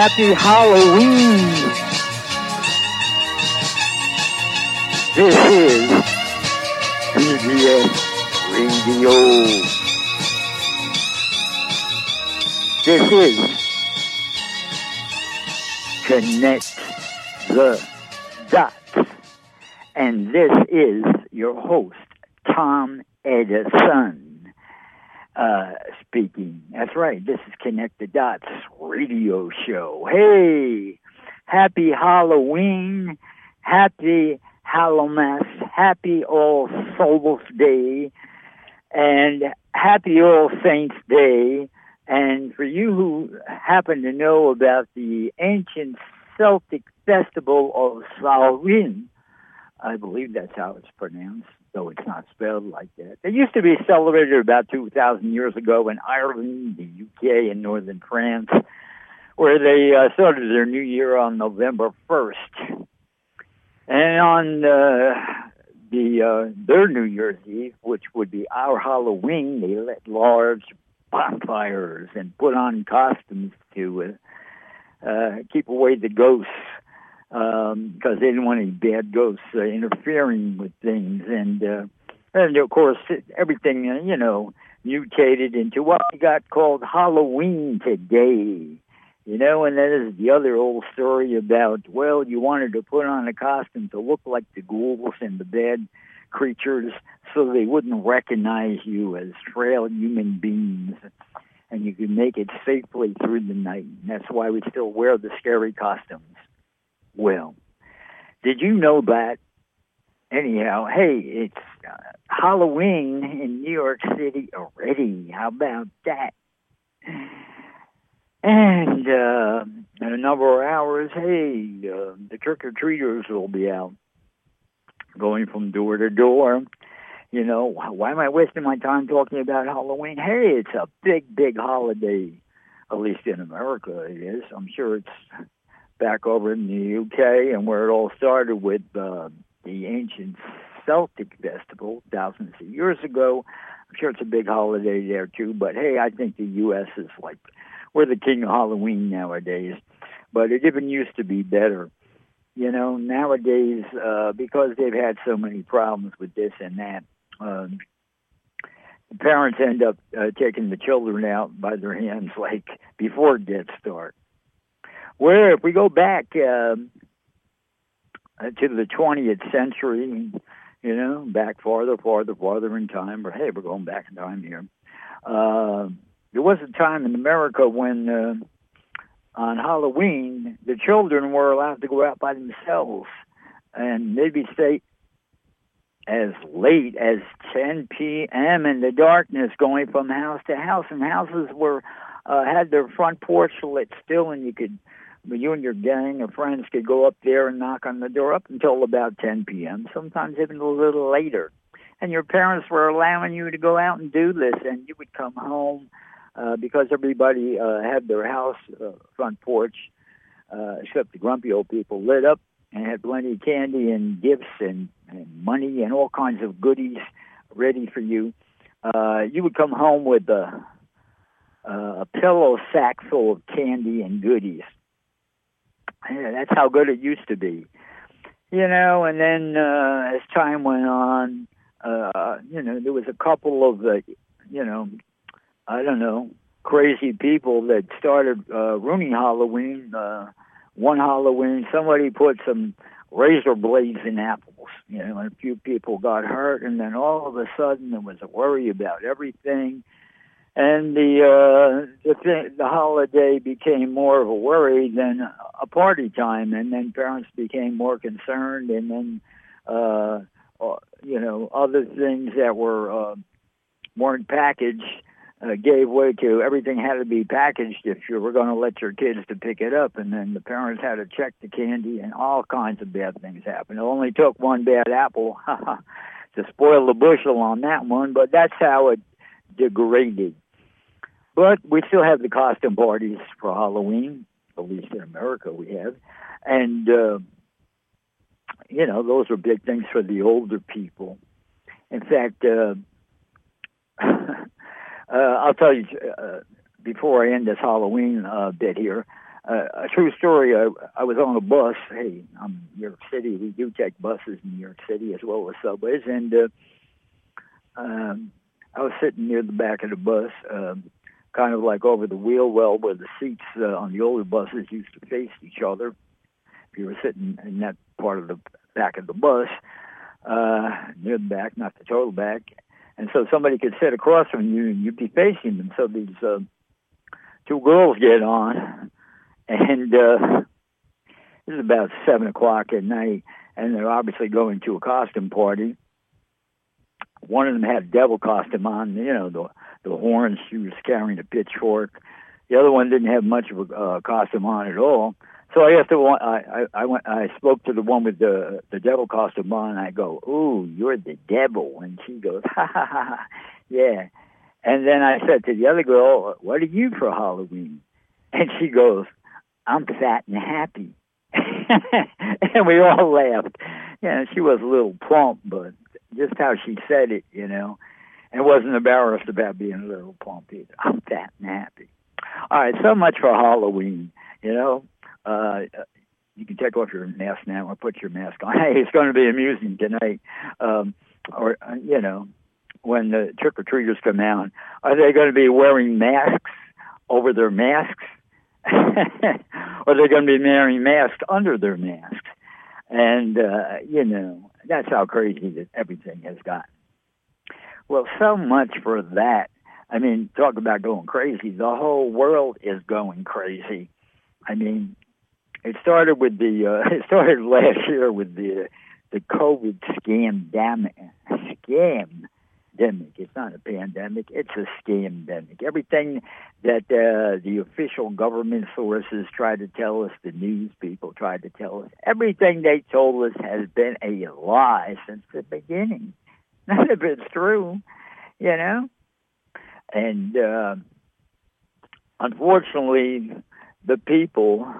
Happy Halloween! This is TVS Radio. This is Connect the Dots. And this is your host, Tom Edison, speaking. That's right, this is Connect the Dots radio show. Hey, happy Halloween, happy Hallowmas, happy All Souls Day, and happy All Saints Day. And for you who happen to know about the ancient Celtic festival of Samhain, I believe that's how it's pronounced, though it's not spelled like that. It used to be celebrated about 2,000 years ago in Ireland, the UK, and northern France, where they started their new year on November 1st. And on their New Year's Eve, which would be our Halloween, they lit large bonfires and put on costumes to keep away the ghosts, because they didn't want any bad ghosts interfering with things. And of course, everything, mutated into what we got called Halloween today. And that is the other old story about, well, you wanted to put on a costume to look like the ghouls and the bad creatures so they wouldn't recognize you as frail human beings, and you could make it safely through the night. And that's why we still wear the scary costumes. Well, did you know that? Anyhow, hey, it's Halloween in New York City already. How about that? And in a number of hours, hey, the trick-or-treaters will be out going from door to door. Why am I wasting my time talking about Halloween? Hey, it's a big, big holiday, at least in America it is. I'm sure it's back over in the UK, and where it all started with the ancient Celtic festival thousands of years ago. I'm sure it's a big holiday there too, but hey, I think the U.S. is like, we're the king of Halloween nowadays, but it even used to be better. Nowadays, because they've had so many problems with this and that, the parents end up taking the children out by their hands like before it gets dark. Where if we go back to the 20th century, back farther in time, or hey, we're going back in time here. There was a time in America when on Halloween, the children were allowed to go out by themselves and maybe stay as late as 10 p.m. in the darkness, going from house to house. And houses were had their front porch lit still, and you and your gang of friends could go up there and knock on the door up until about 10 p.m., sometimes even a little later. And your parents were allowing you to go out and do this, and you would come home because everybody had their house front porch, except the grumpy old people, lit up and had plenty of candy and gifts and money and all kinds of goodies ready for you. You would come home with a pillow sack full of candy and goodies. Yeah, that's how good it used to be, and then as time went on, there was a couple of, crazy people that started ruining Halloween. One Halloween, somebody put some razor blades in apples, and a few people got hurt, and then all of a sudden there was a worry about everything. And the holiday became more of a worry than a party time, and then parents became more concerned, and then other things that weren't packaged gave way to everything had to be packaged if you were going to let your kids to pick it up, and then the parents had to check the candy, and all kinds of bad things happened. It only took one bad apple to spoil the bushel on that one, but that's how it degraded. But we still have the costume parties for Halloween, at least in America we have. And, those are big things for the older people. In fact, I'll tell you, before I end this Halloween bit here, A true story, I was on a bus. Hey, I'm in New York City. We do take buses in New York City as well as subways. And I was sitting near the back of the bus, kind of like over the wheel well where the seats on the older buses used to face each other. If you were sitting in that part of the back of the bus, near the back, not the total back. And so somebody could sit across from you and you'd be facing them. So these two girls get on. And it was about 7 o'clock at night, and they're obviously going to a costume party. One of them had a devil costume on, you know, the horns. She was carrying a pitchfork. The other one didn't have much of a costume on at all. So I asked the one, I spoke to the one with the devil costume on, and I go, "Ooh, you're the devil." And she goes, "Ha, ha, ha, ha, yeah." And then I said to the other girl, "What are you for Halloween?" And she goes, "I'm fat and happy." And we all laughed. Yeah, she was a little plump, but just how she said it, you know, and wasn't embarrassed about being a little plump either. I'm fat and happy. All right, so much for Halloween, you know. You can take off your mask now or put your mask on. Hey, it's going to be amusing tonight, or, you know, when the trick-or-treaters come out. Are they going to be wearing masks over their masks? Or they're going to be wearing masks under their masks. And, you know, that's how crazy that everything has gotten. Well, so much for that. I mean, talk about going crazy. The whole world is going crazy. I mean, it started last year with the COVID scam. It's not a pandemic. It's a scamdemic. Everything that the official government sources try to tell us, the news people try to tell us, everything they told us has been a lie since the beginning. None of it's true, you know. And unfortunately, the people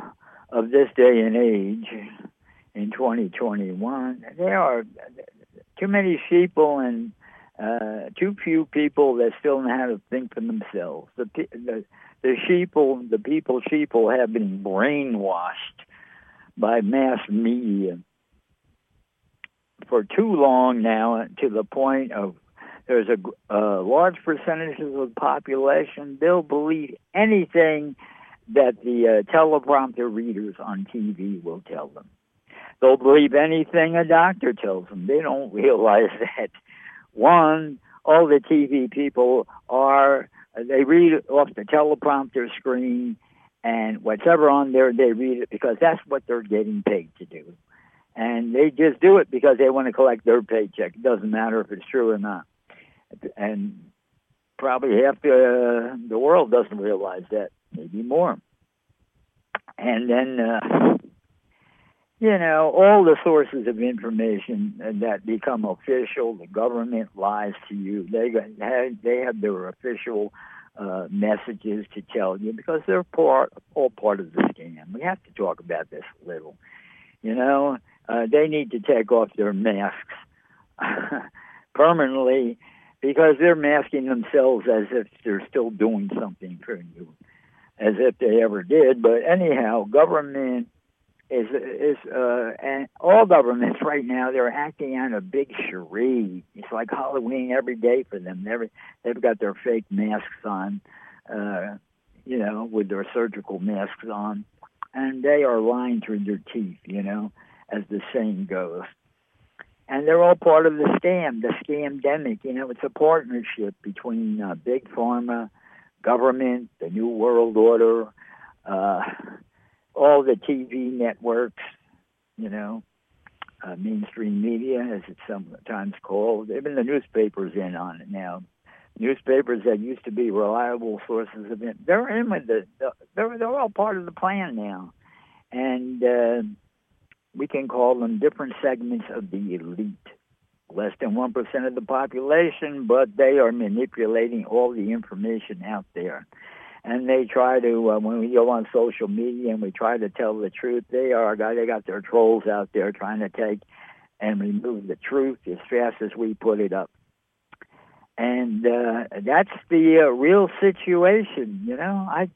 of this day and age in 2021, there are too many people and too few people that still know how to think for themselves. The sheeple have been brainwashed by mass media for too long now, to the point of there's a large percentage of the population, they'll believe anything that the teleprompter readers on TV will tell them. They'll believe anything a doctor tells them. They don't realize that. One, all the TV people they read off the teleprompter screen, and whatever on there, they read it because that's what they're getting paid to do. And they just do it because they want to collect their paycheck. It doesn't matter if it's true or not. And probably half the world doesn't realize that, maybe more. And then, you know, all the sources of information that become official, the government lies to you. They have their official messages to tell you because they're all part of the scam. We have to talk about this a little. You know, they need to take off their masks permanently because they're masking themselves as if they're still doing something for you, as if they ever did. But anyhow, government is and all governments right now, they're acting on a big charade. It's like Halloween every day for them. They've got their fake masks on, you know, with their surgical masks on, and they are lying through their teeth, you know, as the saying goes. And they're all part of the scamdemic. You know, it's a partnership between big pharma, government, the New World Order, all the TV networks, you know, mainstream media, as it's sometimes called. Even the newspapers in on it now. Newspapers that used to be reliable sources of it, they're in with they're all part of the plan now. And we can call them different segments of the elite. Less than 1% of the population, but they are manipulating all the information out there. And they try to, when we go on social media and we try to tell the truth, they got their trolls out there trying to take and remove the truth as fast as we put it up. And that's the real situation, you know. I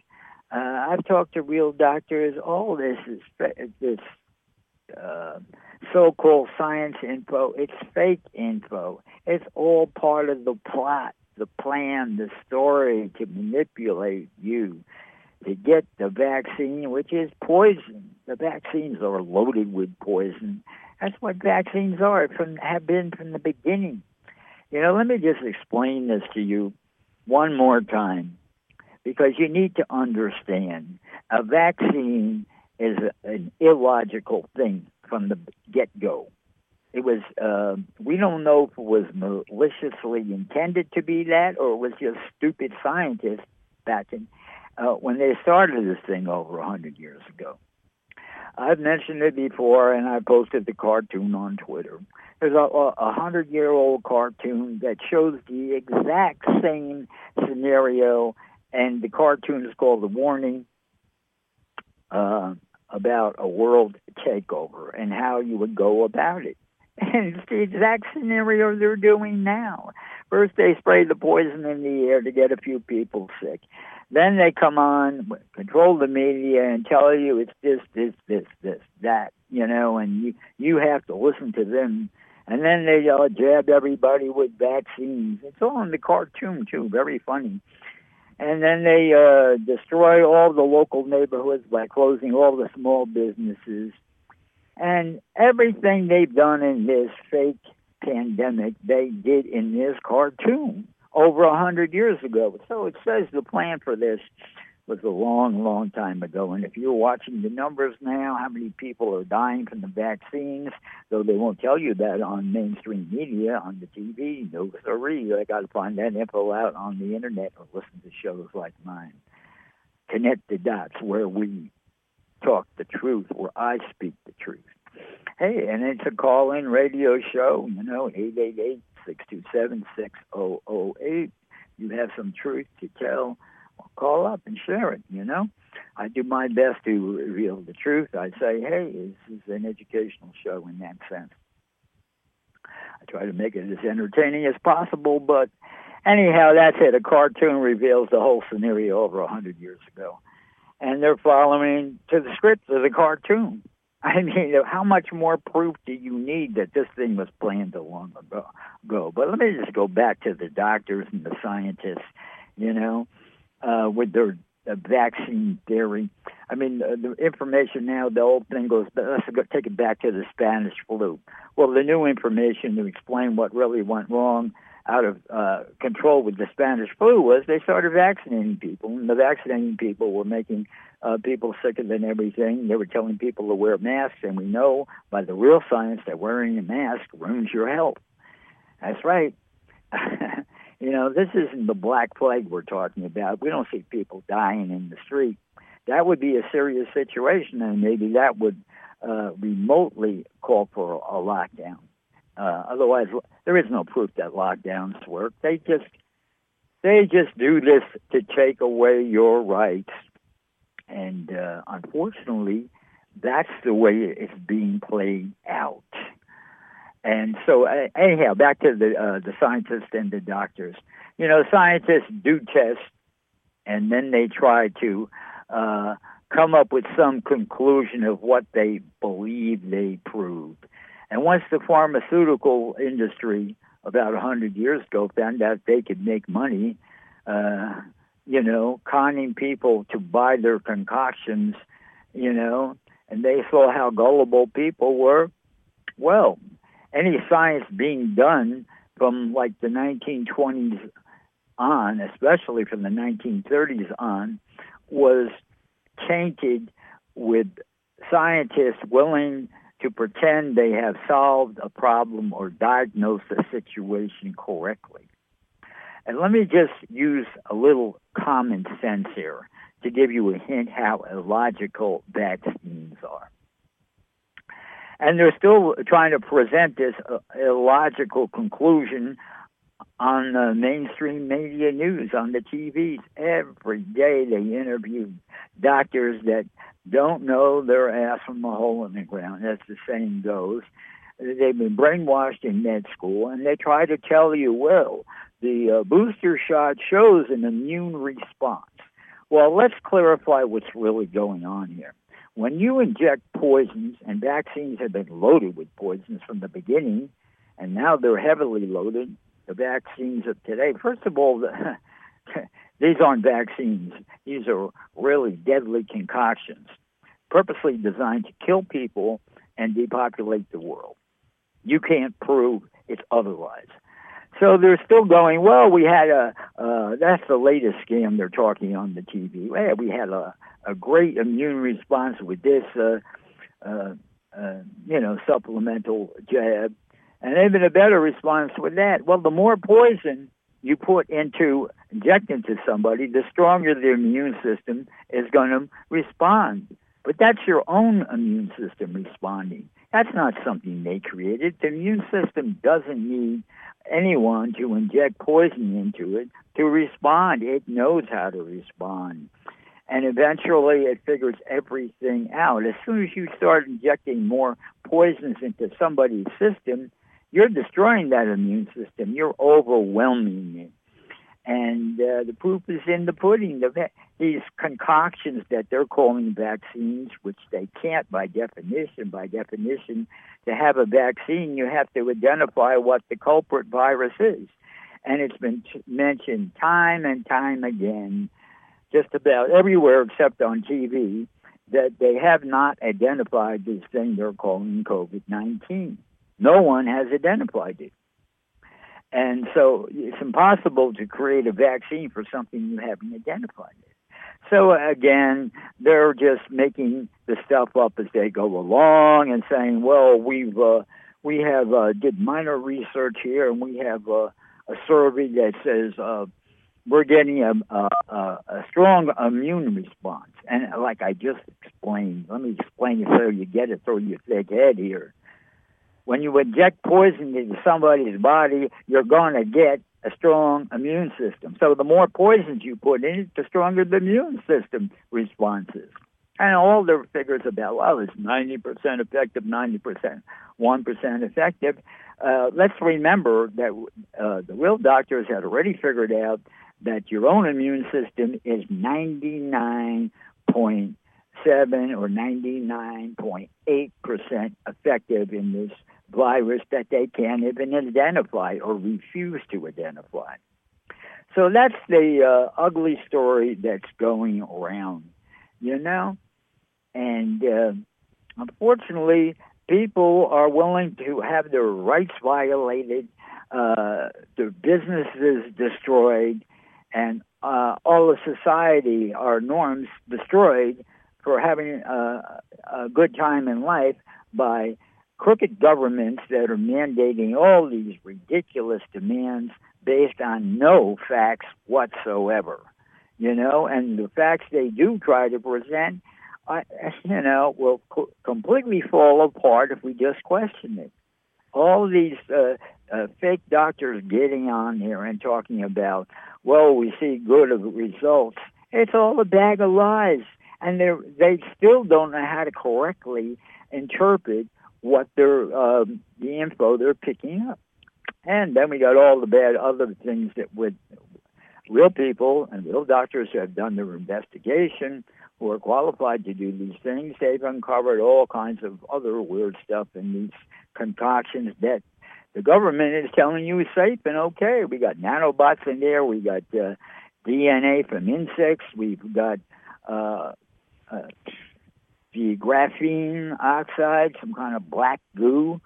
I've talked to real doctors. All this is this so-called science info. It's fake info. It's all part of the plot, the plan, the story to manipulate you to get the vaccine, which is poison. The vaccines are loaded with poison. That's what vaccines are, have been from the beginning. You know, let me just explain this to you one more time, because you need to understand a vaccine is an illogical thing from the get-go. It was, we don't know if it was maliciously intended to be that, or it was just stupid scientists back in, when they started this thing over 100 years ago. I've mentioned it before, and I posted the cartoon on Twitter. There's a 100-year-old cartoon that shows the exact same scenario, and the cartoon is called The Warning, about a world takeover and how you would go about it. And it's the exact scenario they're doing now. First, they spray the poison in the air to get a few people sick. Then they come on, control the media, and tell you it's this, that, you know, and you have to listen to them. And then they jab everybody with vaccines. It's all in the cartoon, too, very funny. And then they destroy all the local neighborhoods by closing all the small businesses. And everything they've done in this fake pandemic, they did in this cartoon over 100 years ago. So it says the plan for this was a long, long time ago. And if you're watching the numbers now, how many people are dying from the vaccines, though they won't tell you that on mainstream media, on the TV, no sorry. I got to find that info out on the internet or listen to shows like mine. Connect the Dots, where we talk the truth, where I speak the truth. Hey, and it's a call-in radio show, you know, 888-627-6008. You have some truth to tell, call up and share it, you know. I do my best to reveal the truth. I say, hey, this is an educational show in that sense. I try to make it as entertaining as possible, but anyhow, that's it. A cartoon reveals the whole scenario over 100 years ago. And they're following to the script of the cartoon. I mean, how much more proof do you need that this thing was planned a long ago? But let me just go back to the doctors and the scientists, you know, with their vaccine theory. I mean, the information now, the old thing goes, let's go take it back to the Spanish flu. Well, the new information to explain what really went wrong out of control with the Spanish flu was they started vaccinating people, and the vaccinating people were making people sicker than everything. They were telling people to wear masks, and we know by the real science that wearing a mask ruins your health. That's right. You know, this isn't the Black Plague we're talking about. We don't see people dying in the street. That would be a serious situation, and maybe that would remotely call for a lockdown. Otherwise, there is no proof that lockdowns work. They just do this to take away your rights. And unfortunately, that's the way it's being played out. And so, anyhow, back to the scientists and the doctors. You know, scientists do tests, and then they try to come up with some conclusion of what they believe they proved. And once the pharmaceutical industry about 100 years ago found out they could make money, you know, conning people to buy their concoctions, you know, and they saw how gullible people were, well, any science being done from like the 1920s on, especially from the 1930s on, was tainted with scientists willing to pretend they have solved a problem or diagnosed a situation correctly. And let me just use a little common sense here to give you a hint how illogical vaccines are. And they're still trying to present this illogical conclusion on the mainstream media news, on the TVs. Every day they interview doctors that don't know their ass from a hole in the ground, as the saying goes. They've been brainwashed in med school, and they try to tell you, well, the booster shot shows an immune response. Well, let's clarify what's really going on here. When you inject poisons, and vaccines have been loaded with poisons from the beginning, and now they're heavily loaded, the vaccines of today, first of all, these aren't vaccines. These are really deadly concoctions, purposely designed to kill people and depopulate the world. You can't prove it's otherwise. So they're still going, well, we had that's the latest scam they're talking on the TV. Hey, we had a great immune response with this, supplemental jab, and even a better response with that. Well, the more poison you put inject into somebody, the stronger the immune system is going to respond. But that's your own immune system responding. That's not something they created. The immune system doesn't need anyone to inject poison into it to respond. It knows how to respond. And eventually it figures everything out. As soon as you start injecting more poisons into somebody's system, you're destroying that immune system. You're overwhelming it. And the proof is in the pudding. These concoctions that they're calling vaccines, which they can't by definition. By definition, to have a vaccine, you have to identify what the culprit virus is. And it's been mentioned time and time again, just about everywhere except on TV, that they have not identified this thing they're calling COVID-19. No one has identified it. And so it's impossible to create a vaccine for something you haven't identified. So again, they're just making the stuff up as they go along and saying, well, we have did minor research here, and we have a survey that says we're getting a strong immune response. And like I just explained, let me explain it so you get it through your thick head here. When you inject poison into somebody's body, you're going to get a strong immune system. So the more poisons you put in it, the stronger the immune system response is. And all their figures about, well, it's 90% effective, 90%, 1% effective. Let's remember that the real doctors had already figured out that your own immune system is 99.7 or 99.8% effective in this virus that they can't even identify or refuse to identify. So that's the ugly story that's going around, you know? And unfortunately, people are willing to have their rights violated, their businesses destroyed, and all of society, our norms destroyed for having a good time in life by crooked governments that are mandating all these ridiculous demands based on no facts whatsoever, you know, and the facts they do try to present, will completely fall apart if we just question it. All these fake doctors getting on here and talking about, well, we see good results. It's all a bag of lies. And they still don't know how to correctly interpret what the info they're picking up. And then we got all the bad other things that with real people and real doctors who have done their investigation, who are qualified to do these things, they've uncovered all kinds of other weird stuff in these concoctions that the government is telling you is safe and okay. We got nanobots in there. We got DNA from insects. We've got the graphene oxide, some kind of black goo.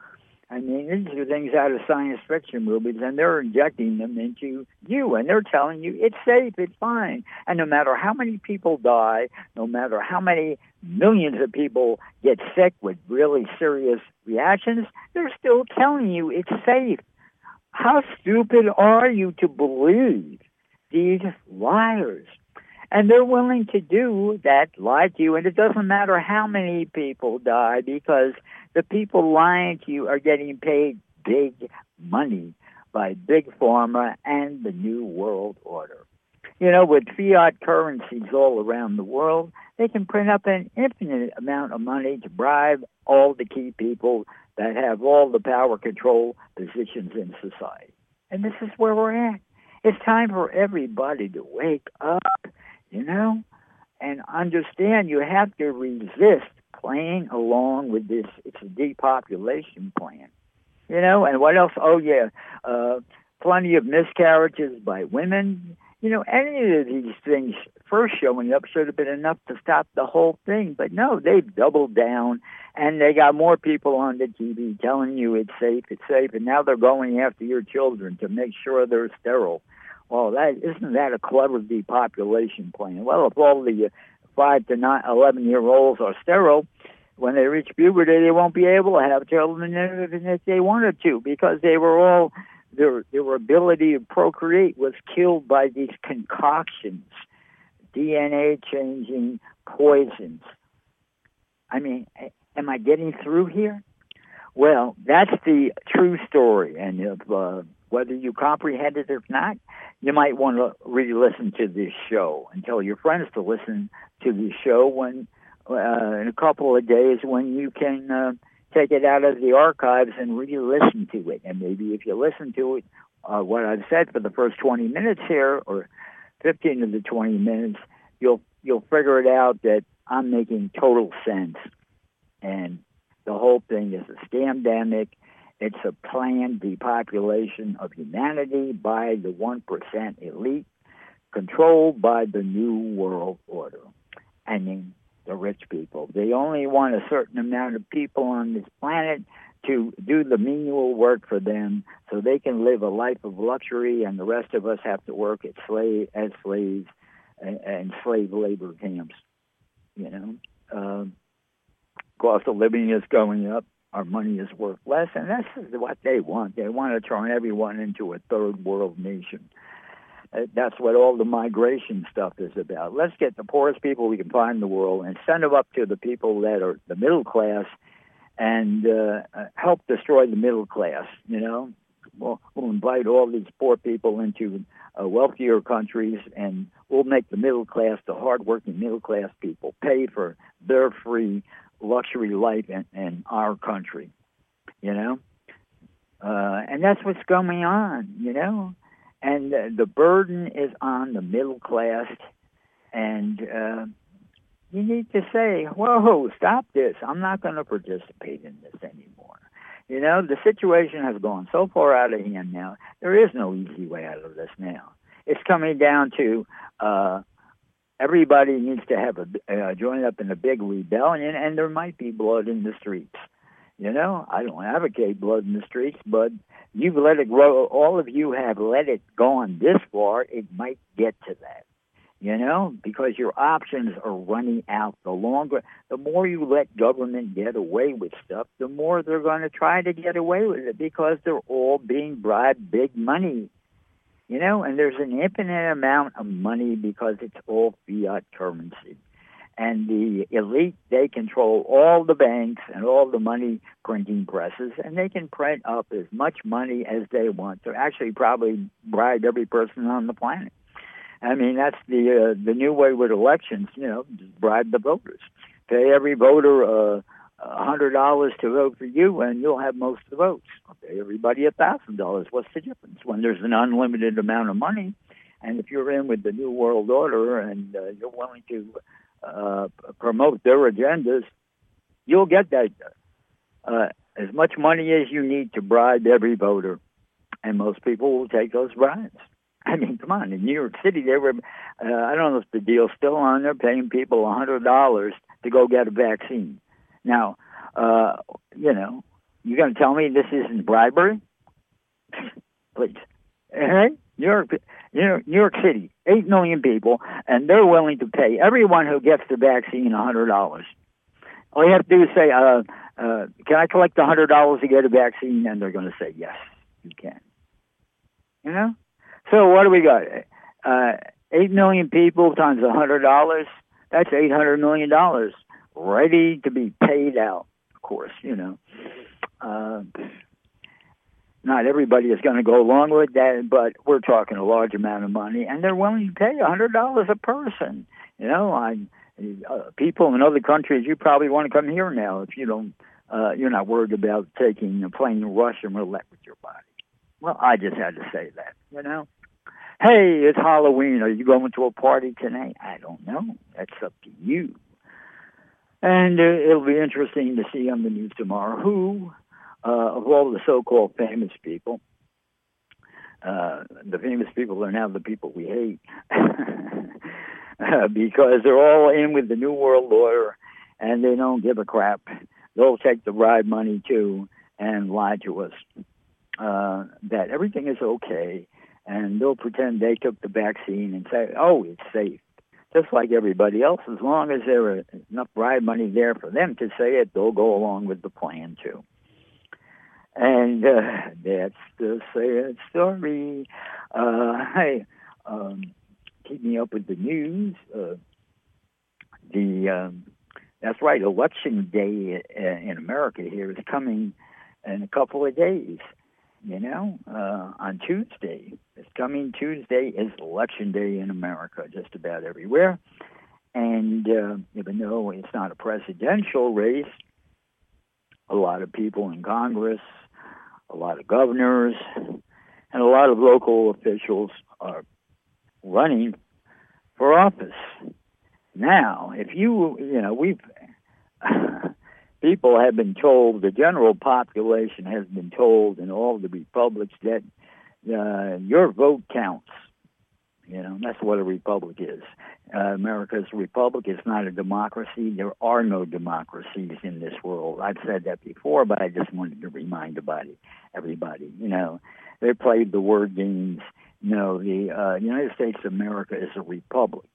I mean, these are things out of science fiction movies, and they're injecting them into you, and they're telling you it's safe, it's fine. And no matter how many people die, no matter how many millions of people get sick with really serious reactions, they're still telling you it's safe. How stupid are you to believe these liars? And they're willing to do that, lie to you, and it doesn't matter how many people die because the people lying to you are getting paid big money by Big Pharma and the New World Order. You know, with fiat currencies all around the world, they can print up an infinite amount of money to bribe all the key people that have all the power control positions in society. And this is where we're at. It's time for everybody to wake up. You know, And understand, you have to resist playing along with this. It's a depopulation plan. You know, and what else? Oh, yeah, plenty of miscarriages by women. You know, any of these things first showing up should have been enough to stop the whole thing. But no, they've doubled down, and they got more people on the TV telling you it's safe, and now they're going after your children to make sure they're sterile. Well, that, isn't that a clever depopulation plan? Well, if all the 5 to 9, 11-year-olds are sterile, when they reach puberty, they won't be able to have children even if they wanted to, because they were all... Their ability to procreate was killed by these concoctions, DNA-changing poisons. I mean, am I getting through here? Well, that's the true story, and if, whether you comprehend it or not, you might want to re-listen to this show and tell your friends to listen to this show when in a couple of days when you can... Take it out of the archives and re-listen to it. And maybe if you listen to it, what I've said for the first 20 minutes here, or 15 of the 20 minutes, you'll figure it out that I'm making total sense. And the whole thing is a scamdemic. It's a planned depopulation of humanity by the 1% elite, controlled by the New World Order. I mean, the rich people. They only want a certain amount of people on this planet to do the menial work for them so they can live a life of luxury, and the rest of us have to work as slaves and slave labor camps. You know, cost of living is going up. Our money is worth less, and this is what they want. They want to turn everyone into a third world nation. That's what all the migration stuff is about. Let's get the poorest people we can find in the world and send them up to the people that are the middle class and help destroy the middle class, you know. We'll invite all these poor people into wealthier countries, and we'll make the middle class, the hardworking middle class people, pay for their free luxury life in our country, you know. And that's what's going on, you know. And the burden is on the middle class, and you need to say, whoa, stop this. I'm not going to participate in this anymore. You know, the situation has gone so far out of hand now. There is no easy way out of this now. It's coming down to everybody needs to have a join up in a big rebellion, and there might be blood in the streets. You know, I don't advocate blood in the streets, but you've let it grow. All of you have let it go on this far. It might get to that, you know, because your options are running out. The more you let government get away with stuff, the more they're going to try to get away with it, because they're all being bribed big money, you know, and there's an infinite amount of money because it's all fiat currency. And the elite, they control all the banks and all the money printing presses, and they can print up as much money as they want to actually probably bribe every person on the planet. I mean, that's the new way with elections, you know, just bribe the voters. Pay every voter $100 to vote for you, and you'll have most of the votes. Pay everybody $1,000. What's the difference when there's an unlimited amount of money? And if you're in with the New World Order and you're willing to... promote their agendas, you'll get that as much money as you need to bribe every voter, and most people will take those bribes. I mean, come on, in New York City, they were, I don't know if the deal's still on, they're paying people $100 to go get a vaccine. Now, you know, you're going to tell me this isn't bribery? Please. Right? New York City, 8 million people, and they're willing to pay everyone who gets the vaccine $100. All you have to do is say, can I collect $100 to get a vaccine? And they're going to say, yes, you can. You know? So what do we got? 8 million people times $100, that's $800 million ready to be paid out, of course, you know. Not everybody is going to go along with that, but we're talking a large amount of money, and they're willing to pay $100 a person. You know, people in other countries, you probably want to come here now if you don't, you're not worried about taking a plane to Russia and roulette with your body. Well, I just had to say that, you know. hey, it's Halloween. Are you going to a party tonight? I don't know. That's up to you. And it'll be interesting to see on the news tomorrow who, of all the so-called famous people, the famous people are now the people we hate because they're all in with the New World Order and they don't give a crap. They'll take the bribe money, too, and lie to us that everything is okay, and they'll pretend they took the vaccine and say, oh, it's safe, just like everybody else. As long as there is enough bribe money there for them to say it, they'll go along with the plan, too. And that's the sad story. Hey, keeping up with the news, that's right, Election Day in America here is coming in a couple of days, you know, on Tuesday. This coming Tuesday is Election Day in America, just about everywhere. And even though it's not a presidential race, a lot of people in Congress, a lot of governors, and a lot of local officials are running for office. Now, if you know, we've people have been told, the general population has been told in all the republics that your vote counts. You know, that's what a republic is. America's republic is not a democracy. There are no democracies in this world. I've said that before, but I just wanted to remind everybody, you know, they played the word games. You know, the United States of America is a republic,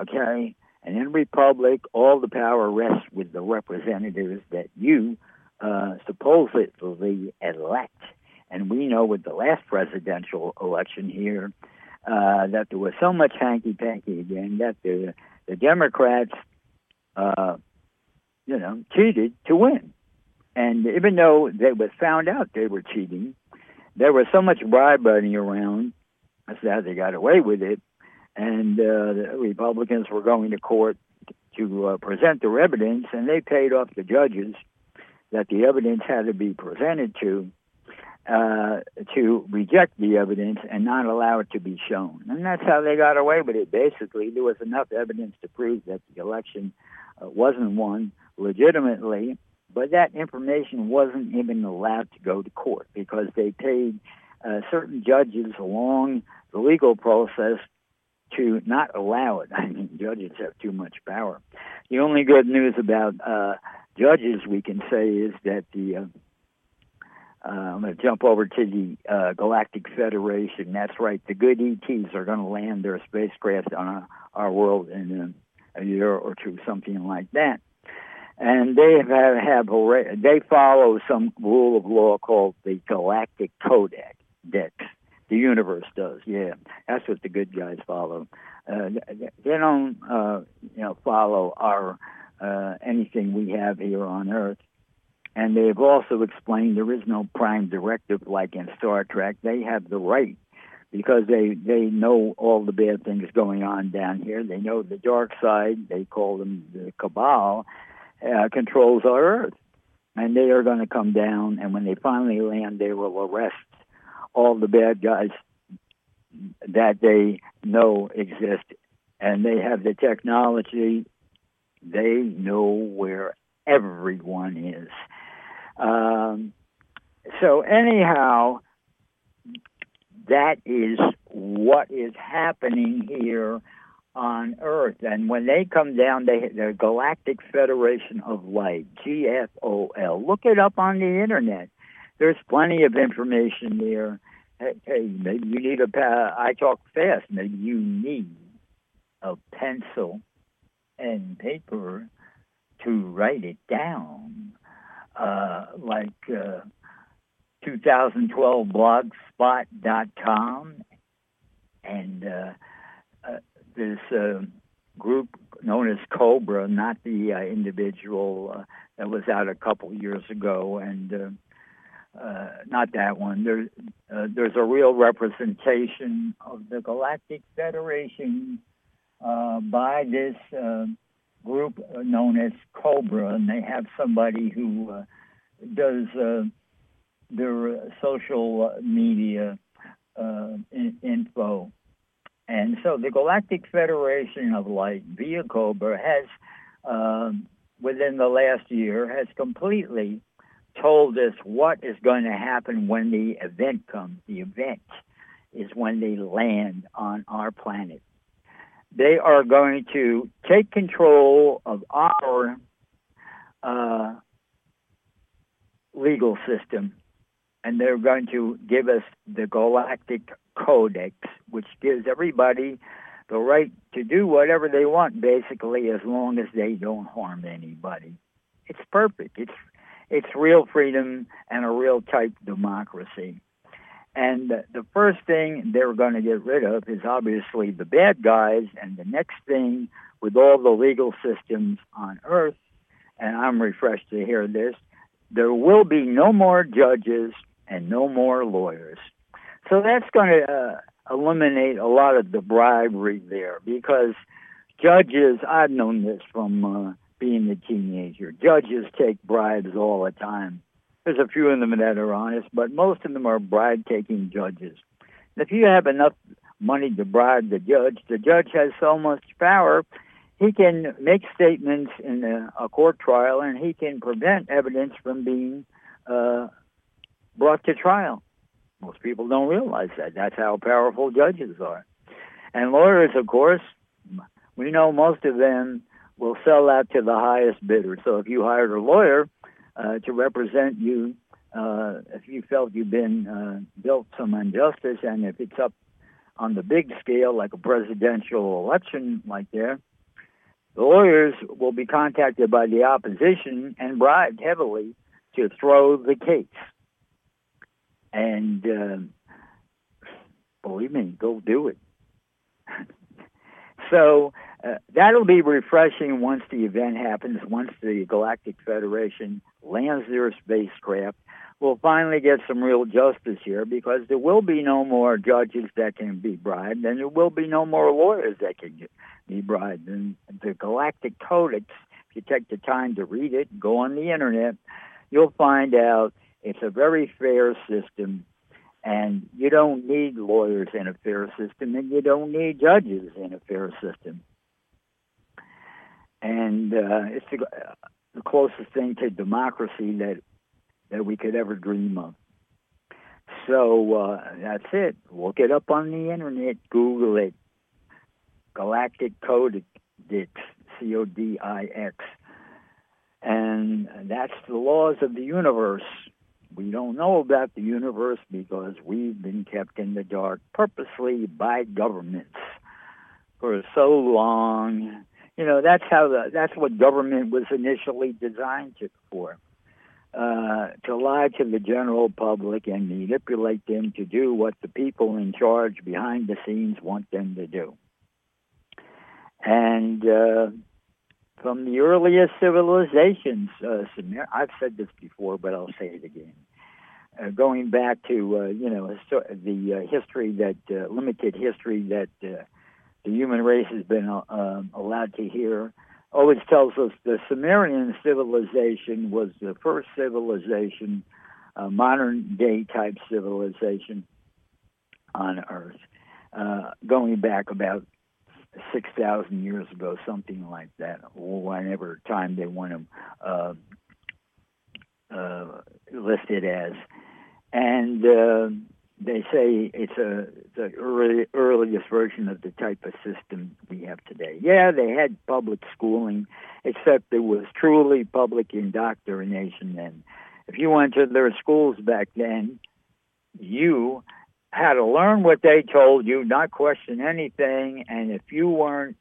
okay? And in republic, all the power rests with the representatives that you supposedly elect. And we know with the last presidential election here, that there was so much hanky-panky again that the Democrats, you know, cheated to win. And even though they was found out they were cheating, there was so much bribe money around, that's how they got away with it, and the Republicans were going to court to present their evidence, and they paid off the judges that the evidence had to be presented to reject the evidence and not allow it to be shown. And that's how they got away with it, basically. There was enough evidence to prove that the election wasn't won legitimately, but that information wasn't even allowed to go to court because they paid certain judges along the legal process to not allow it. I mean, judges have too much power. The only good news about judges we can say is that the... I'm going to jump over to the Galactic Federation. That's right. The good ETs are going to land their spacecraft on our world in a year or two, something like that. And they they follow some rule of law called the Galactic Codex. The universe does. Yeah, that's what the good guys follow. They don't, you know, follow our anything we have here on Earth. And they've also explained there is no prime directive like in Star Trek. They have the right because they know all the bad things going on down here. They know the dark side, they call them the cabal, controls our Earth. And they are going to come down, and when they finally land, they will arrest all the bad guys that they know exist. And they have the technology. They know where everyone is. So anyhow, that is what is happening here on Earth. And when they come down, the Galactic Federation of Light, GFOL, look it up on the Internet. There's plenty of information there. Hey, maybe you need I talk fast. Maybe you need a pencil and paper to write it down, like 2012 blogspot.com, and this group known as COBRA, not the individual that was out a couple years ago, and not that one. There's a real representation of the Galactic Federation by this group known as COBRA, and they have somebody who does their social media info And so the Galactic Federation of Light, via COBRA, has, within the last year, has completely told us what is going to happen when the event comes. The event is when they land on our planet. They are going to take control of our legal system, and they're going to give us the Galactic Codex, which gives everybody the right to do whatever they want, basically, as long as they don't harm anybody. It's perfect. It's real freedom and a real type democracy. And the first thing they're going to get rid of is obviously the bad guys, and the next thing with all the legal systems on Earth, and I'm refreshed to hear this, there will be no more judges and no more lawyers. So that's going to eliminate a lot of the bribery there, because judges, I've known this from being a teenager, judges take bribes all the time. There's a few of them that are honest, but most of them are bribe-taking judges. And if you have enough money to bribe the judge has so much power, he can make statements in a court trial, and he can prevent evidence from being brought to trial. Most people don't realize that. That's how powerful judges are. And lawyers, of course, we know most of them will sell out to the highest bidder. So if you hired a lawyer to represent you, if you felt you've been dealt some injustice, and if it's up on the big scale, like a presidential election like there, the lawyers will be contacted by the opposition and bribed heavily to throw the case. And believe me, go do it. So that'll be refreshing once the event happens, once the Galactic Federation lands their spacecraft. We'll finally get some real justice here, because there will be no more judges that can be bribed, and there will be no more lawyers that can be bribed. And the Galactic Codex, if you take the time to read it, go on the Internet, you'll find out it's a very fair system. And you don't need lawyers in a fair system, and you don't need judges in a fair system. And it's the closest thing to democracy that we could ever dream of. So that's it. Look it up on the Internet. Google it. Galactic Codex, Codix. And that's the laws of the universe. We don't know about the universe because we've been kept in the dark purposely by governments for so long. You know, that's what government was initially designed for, to lie to the general public and manipulate them to do what the people in charge behind the scenes want them to do. And from the earliest civilizations, I've said this before, but I'll say it again. Going back to limited history that the human race has been allowed to hear, always tells us the Sumerian civilization was the first civilization, modern day type civilization on Earth, going back about 6,000 years ago, something like that, or whenever time they want to list it as. And they say it's the earliest version of the type of system we have today. Yeah, they had public schooling, except there was truly public indoctrination then. If you went to their schools back then, you had to learn what they told you, not question anything, and if you weren't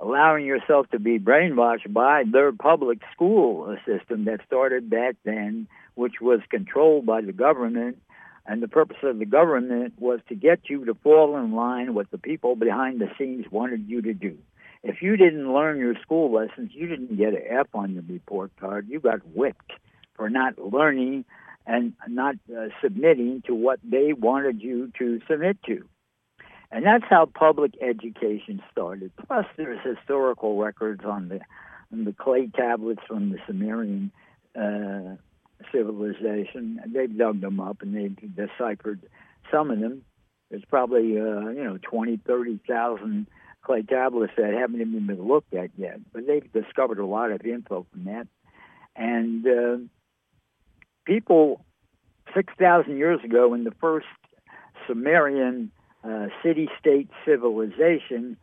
allowing yourself to be brainwashed by their public school system that started back then, which was controlled by the government, and the purpose of the government was to get you to fall in line with the people behind the scenes wanted you to do. If you didn't learn your school lessons, you didn't get an F on your report card. You got whipped for not learning and not submitting to what they wanted you to submit to. And that's how public education started. Plus, there's historical records on the clay tablets from the Sumerian civilization. They've dug them up, and they've deciphered some of them. There's probably, 20,000, 30,000 clay tablets that haven't even been looked at yet. But they've discovered a lot of info from that. And people 6,000 years ago in the first Sumerian city-state civilization,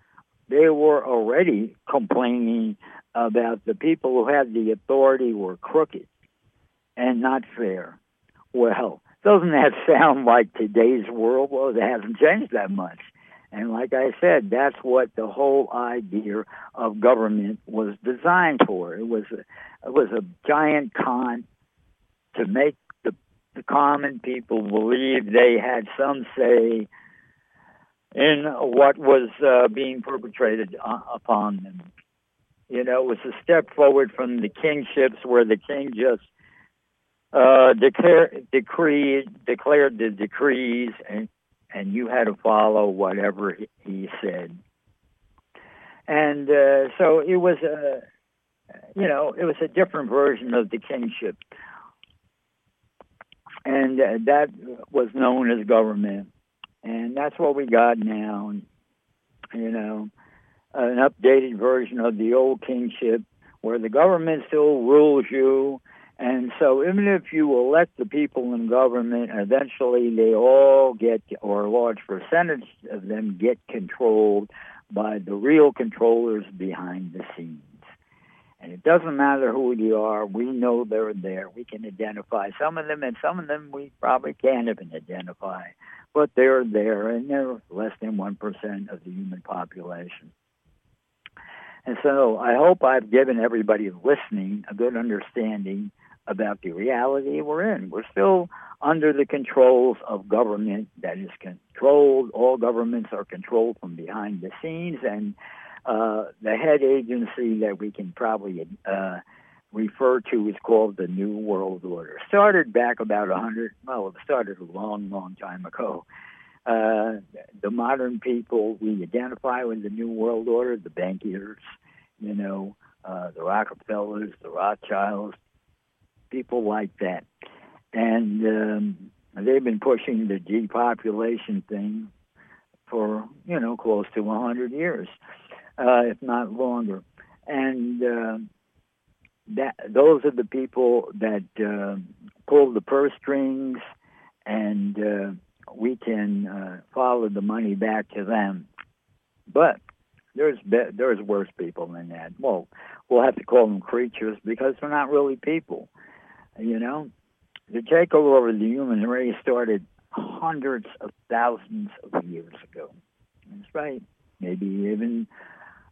they were already complaining about the people who had the authority were crooked and not fair. Well, doesn't that sound like today's world? Well, it hasn't changed that much. And like I said, that's what the whole idea of government was designed for. It was a giant con to make the common people believe they had some say in what was being perpetrated upon them. It was a step forward from the kingships where the king just declared the decrees, and you had to follow whatever he said. And so it was a different version of the kingship, and that was known as government, and that's what we got now. An updated version of the old kingship, where the government still rules you. And so even if you elect the people in government, eventually they all get, or a large percentage of them get, controlled by the real controllers behind the scenes. And it doesn't matter who they are. We know they're there. We can identify some of them, and some of them we probably can't even identify. But they're there, and they're less than 1% of the human population. And so I hope I've given everybody listening a good understanding about the reality we're in. We're still under the controls of government that is controlled. All governments are controlled from behind the scenes, and the head agency that we can probably refer to is called the New World Order. Started back about 100, well, it started a long, long time ago. The modern people, we identify with the New World Order, the bankiers, the Rockefellers, the Rothschilds, people like that. And they've been pushing the depopulation thing for, close to 100 years, if not longer. And those are the people that pull the purse strings, and we can follow the money back to them. But there's worse people than that. Well, we'll have to call them creatures because they're not really people, The takeover of the human race started hundreds of thousands of years ago. That's right. Maybe even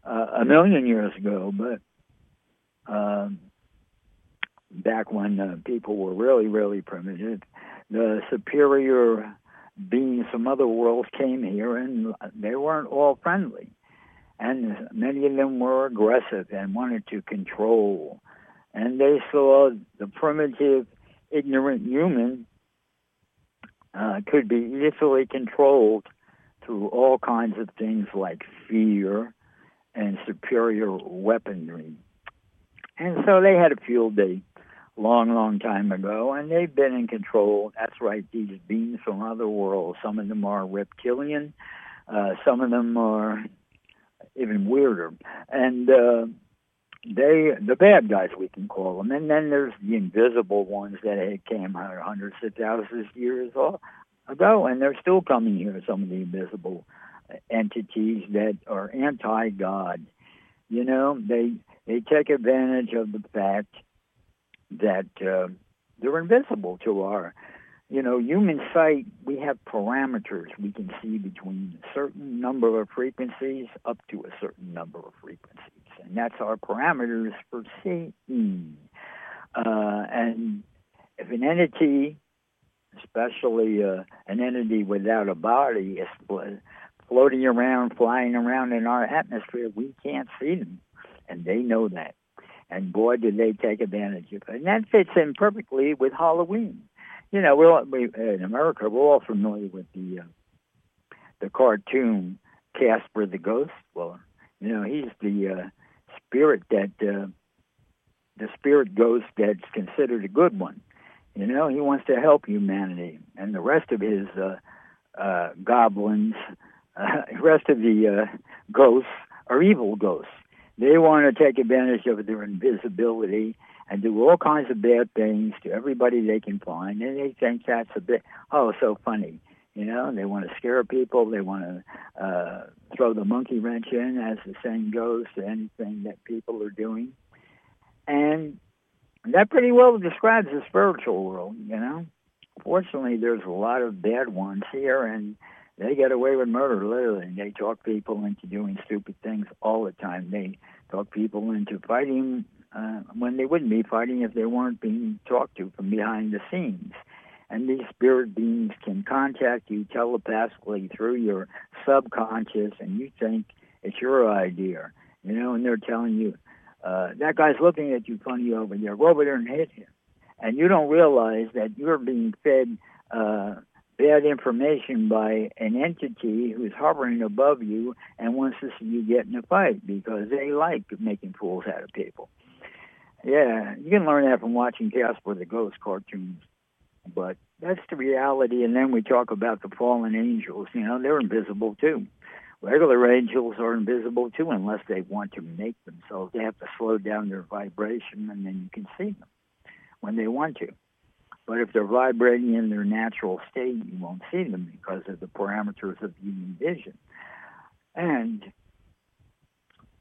a million years ago, but back when people were really, really primitive, the superior beings from other worlds came here, and they weren't all friendly. And many of them were aggressive and wanted to control. And they saw the primitive, ignorant human could be easily controlled through all kinds of things like fear and superior weaponry. And so they had a field day long, long time ago, and they've been in control. That's right, these beings from other worlds. Some of them are reptilian. Some of them are even weirder. And the bad guys, we can call them. And then there's the invisible ones that came out hundreds of thousands of years ago, and they're still coming here, some of the invisible entities that are anti-God. They take advantage of the fact that they're invisible to our, human sight. We have parameters. We can see between a certain number of frequencies up to a certain number of frequencies. And that's our parameters for seeing. And if an entity, especially an entity without a body, is floating around, flying around in our atmosphere, we can't see them. And they know that. And boy, did they take advantage of it. And that fits in perfectly with Halloween. In America, we're all familiar with the cartoon Casper the Ghost. Well, he's the spirit that the spirit ghost that's considered a good one. He wants to help humanity, and the rest of his goblins, the rest of the ghosts are evil ghosts. They want to take advantage of their invisibility and do all kinds of bad things to everybody they can find, and they think that's a bit, oh, so funny. You know, they want to scare people. They want to throw the monkey wrench in, as the saying goes, to anything that people are doing. And that pretty well describes the spiritual world, you know. Fortunately, there's a lot of bad ones here, and they get away with murder, literally. They talk people into doing stupid things all the time. They talk people into fighting when they wouldn't be fighting if they weren't being talked to from behind the scenes. And these spirit beings can contact you telepathically through your subconscious, and you think it's your idea, you know, and they're telling you, that guy's looking at you funny over there. Go over there and hit him. And you don't realize that you're being fed bad information by an entity who's hovering above you and wants to see you get in a fight because they like making fools out of people. Yeah, you can learn that from watching Casper the Ghost cartoons. But that's the reality. And then we talk about the fallen angels. You know, they're invisible, too. Regular angels are invisible, too, unless they want to make themselves. They have to slow down their vibration, and then you can see them when they want to. But if they're vibrating in their natural state, you won't see them because of the parameters of human vision. And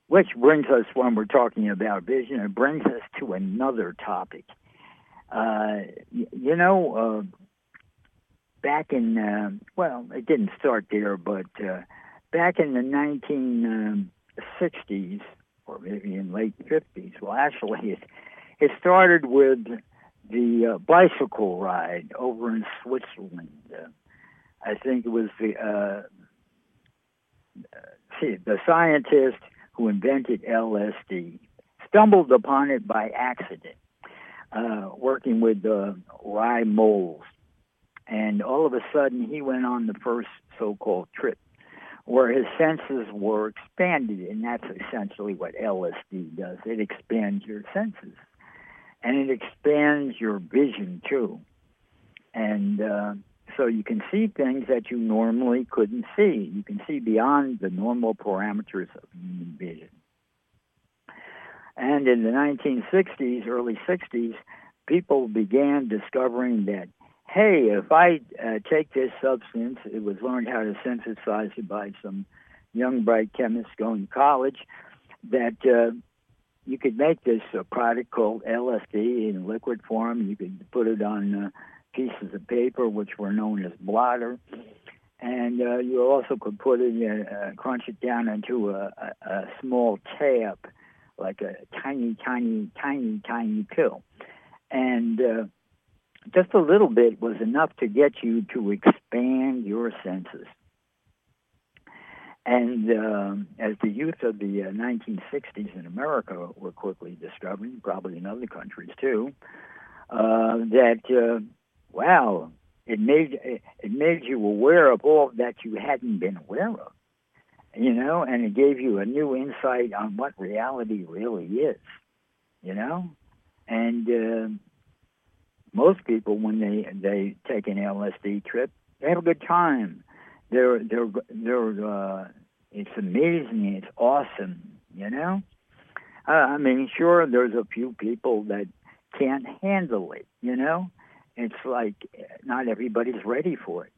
which brings us, when we're talking about vision, it brings us to another topic. Back in, well, it didn't start there, but back in the 1960s, or maybe in late 50s, well, actually, it started with the bicycle ride over in Switzerland. I think it was the scientist who invented LSD stumbled upon it by accident. Working with rye moles. And all of a sudden, he went on the first so-called trip where his senses were expanded, and that's essentially what LSD does. It expands your senses, and it expands your vision, too. And so you can see things that you normally couldn't see. You can see beyond the normal parameters of human vision. And in the 1960s, early 60s, people began discovering that, hey, if I take this substance, it was learned how to synthesize it by some young, bright chemists going to college, that you could make this product called LSD in liquid form. You could put it on pieces of paper, which were known as blotter. And you also could put it in, crunch it down into a small tab, like a tiny, tiny, tiny, tiny pill. And just a little bit was enough to get you to expand your senses. And as the youth of the 1960s in America were quickly discovering, probably in other countries too, that, wow, it made you aware of all that you hadn't been aware of. You know, and it gave you a new insight on what reality really is, you know. And most people, when they take an LSD trip, they have a good time. It's amazing. It's awesome, you know. I mean, sure, there's a few people that can't handle it, you know. It's like not everybody's ready for it.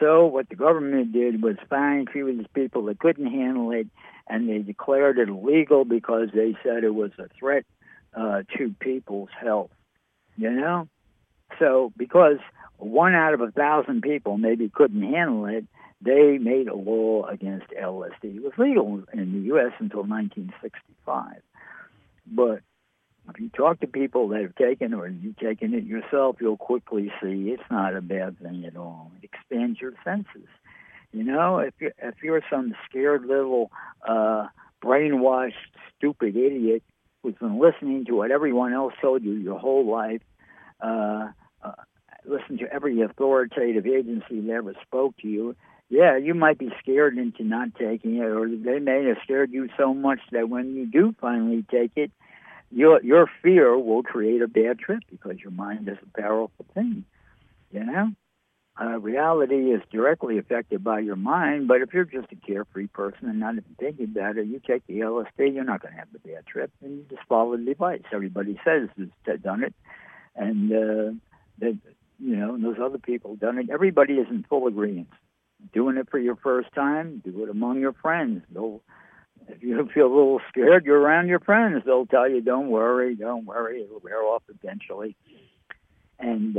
So what the government did was find a few of these people that couldn't handle it, and they declared it illegal because they said it was a threat to people's health, you know? So because 1 out of 1,000 people maybe couldn't handle it, they made a law against LSD. It was legal in the U.S. until 1965. But if you talk to people that have taken or you've taken it yourself, you'll quickly see it's not a bad thing at all. It expands your senses. You know, if you're some scared little brainwashed, stupid idiot who's been listening to what everyone else told you your whole life, listen to every authoritative agency that ever spoke to you, yeah, you might be scared into not taking it, or they may have scared you so much that when you do finally take it, your fear will create a bad trip because your mind is a powerful thing, you know? Reality is directly affected by your mind, but if you're just a carefree person and not even thinking about it, you take the LSD, you're not going to have a bad trip, and you just follow the advice. Everybody says that's done it, and that, you know, those other people done it. Everybody is in full agreement. Doing it for your first time, do it among your friends. If you feel a little scared, you're around your friends. They'll tell you, don't worry, it'll wear off eventually. And,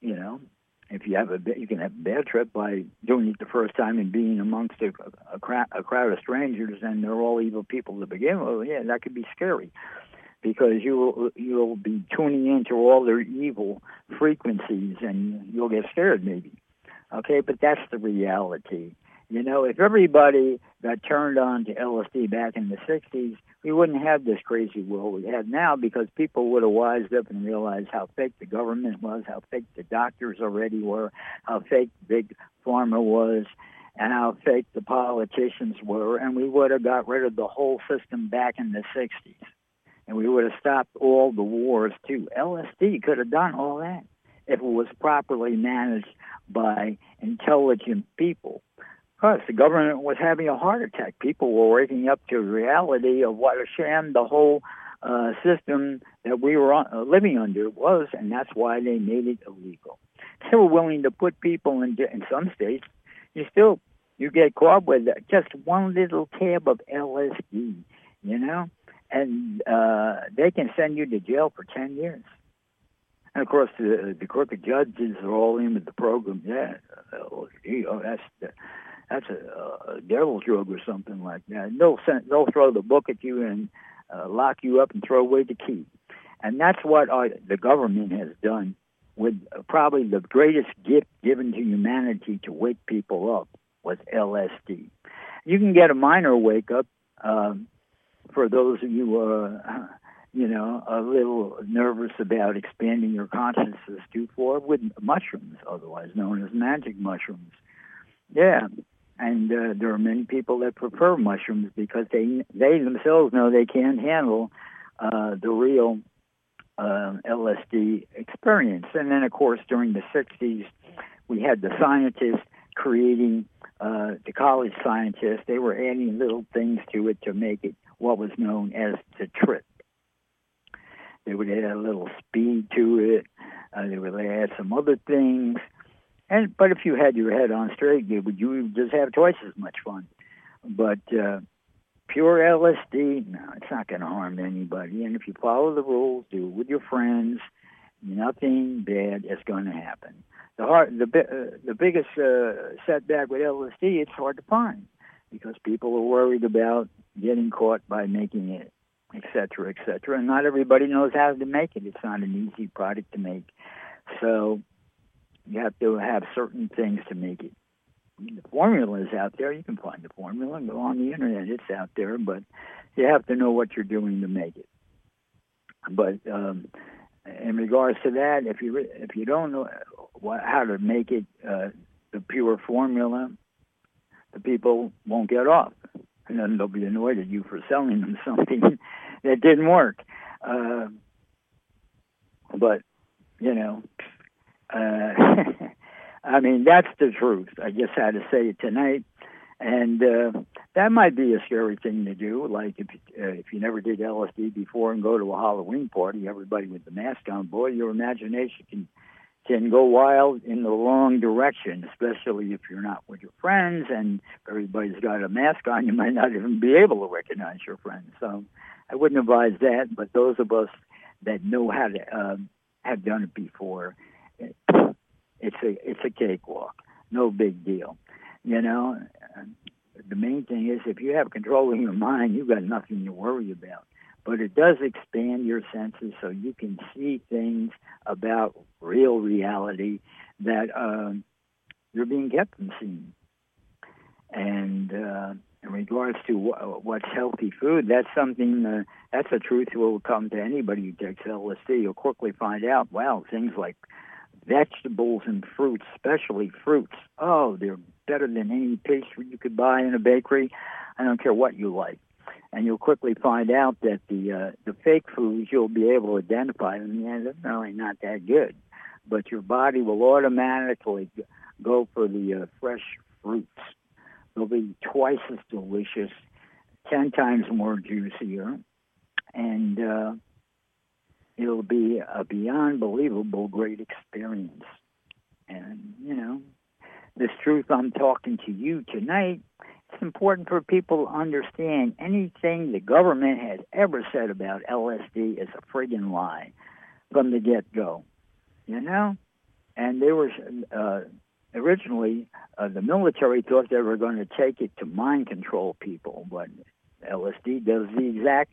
you know, if you have you can have a bad trip by doing it the first time and being amongst a crowd of strangers, and they're all evil people to begin with. Yeah, that could be scary, because you'll be tuning into all their evil frequencies, and you'll get scared maybe. Okay, but that's the reality. You know, if everybody got turned on to LSD back in the 60s, we wouldn't have this crazy world we have now, because people would have wised up and realized how fake the government was, how fake the doctors already were, how fake Big Pharma was, and how fake the politicians were, and we would have got rid of the whole system back in the 60s. And we would have stopped all the wars, too. LSD could have done all that if it was properly managed by intelligent people. Because the government was having a heart attack. People were waking up to the reality of what a sham the whole system that we were living under was, and that's why they made it illegal. They were willing to put people in some states. You get caught with just one little tab of LSD, you know, and they can send you to jail for 10 years. And, of course, the crooked judges are all in with the program. Yeah, LSD, oh, that's a devil's drug or something like that. They'll throw the book at you and lock you up and throw away the key. And that's what the government has done with probably the greatest gift given to humanity to wake people up was LSD. You can get a minor wake-up for those of you who are, you know, a little nervous about expanding your consciousness too far with mushrooms, otherwise known as magic mushrooms. Yeah, and there are many people that prefer mushrooms because they themselves know they can't handle the real LSD experience. And then, of course, during the 60s, we had the scientists creating, the college scientists, they were adding little things to it to make it what was known as the trip. They would add a little speed to it. They would add some other things. But if you had your head on straight, you would just have twice as much fun. But pure LSD, no, it's not going to harm anybody. And if you follow the rules, do it with your friends, nothing bad is going to happen. The biggest setback with LSD, it's hard to find because people are worried about getting caught by making it, et cetera, et cetera. And not everybody knows how to make it. It's not an easy product to make. So you have to have certain things to make it. The formula is out there. You can find the formula and go on the internet. It's out there, but you have to know what you're doing to make it. But in regards to that, if you don't know how to make it the pure formula, the people won't get off, and then they'll be annoyed at you for selling them something that didn't work. But you know. I mean, that's the truth. I just had to say it tonight. And that might be a scary thing to do, like if you never did LSD before and go to a Halloween party, everybody with the mask on, boy, your imagination can go wild in the wrong direction, especially if you're not with your friends and everybody's got a mask on, you might not even be able to recognize your friends. So I wouldn't advise that, but those of us that know how to have done it before, it's a cakewalk, no big deal. You know, the main thing is if you have control of your mind, you've got nothing to worry about. But it does expand your senses so you can see things about real reality that you're being kept from seeing. And in regards to what's healthy food, that's something, that's a truth that will come to anybody who takes LSD. You'll quickly find out, wow, things like vegetables and fruits, especially fruits. Oh, they're better than any pastry you could buy in a bakery. I don't care what you like. And you'll quickly find out that the fake foods, you'll be able to identify them. Yeah, they're really not that good. but your body will automatically go for the fresh fruits. They'll be twice as delicious, 10 times more juicier, and it'll be a beyond believable great experience. And, you know, this truth I'm talking to you tonight, it's important for people to understand anything the government has ever said about LSD is a friggin' lie from the get-go, you know? And they were, originally, the military thought they were going to take it to mind control people, but LSD does the exact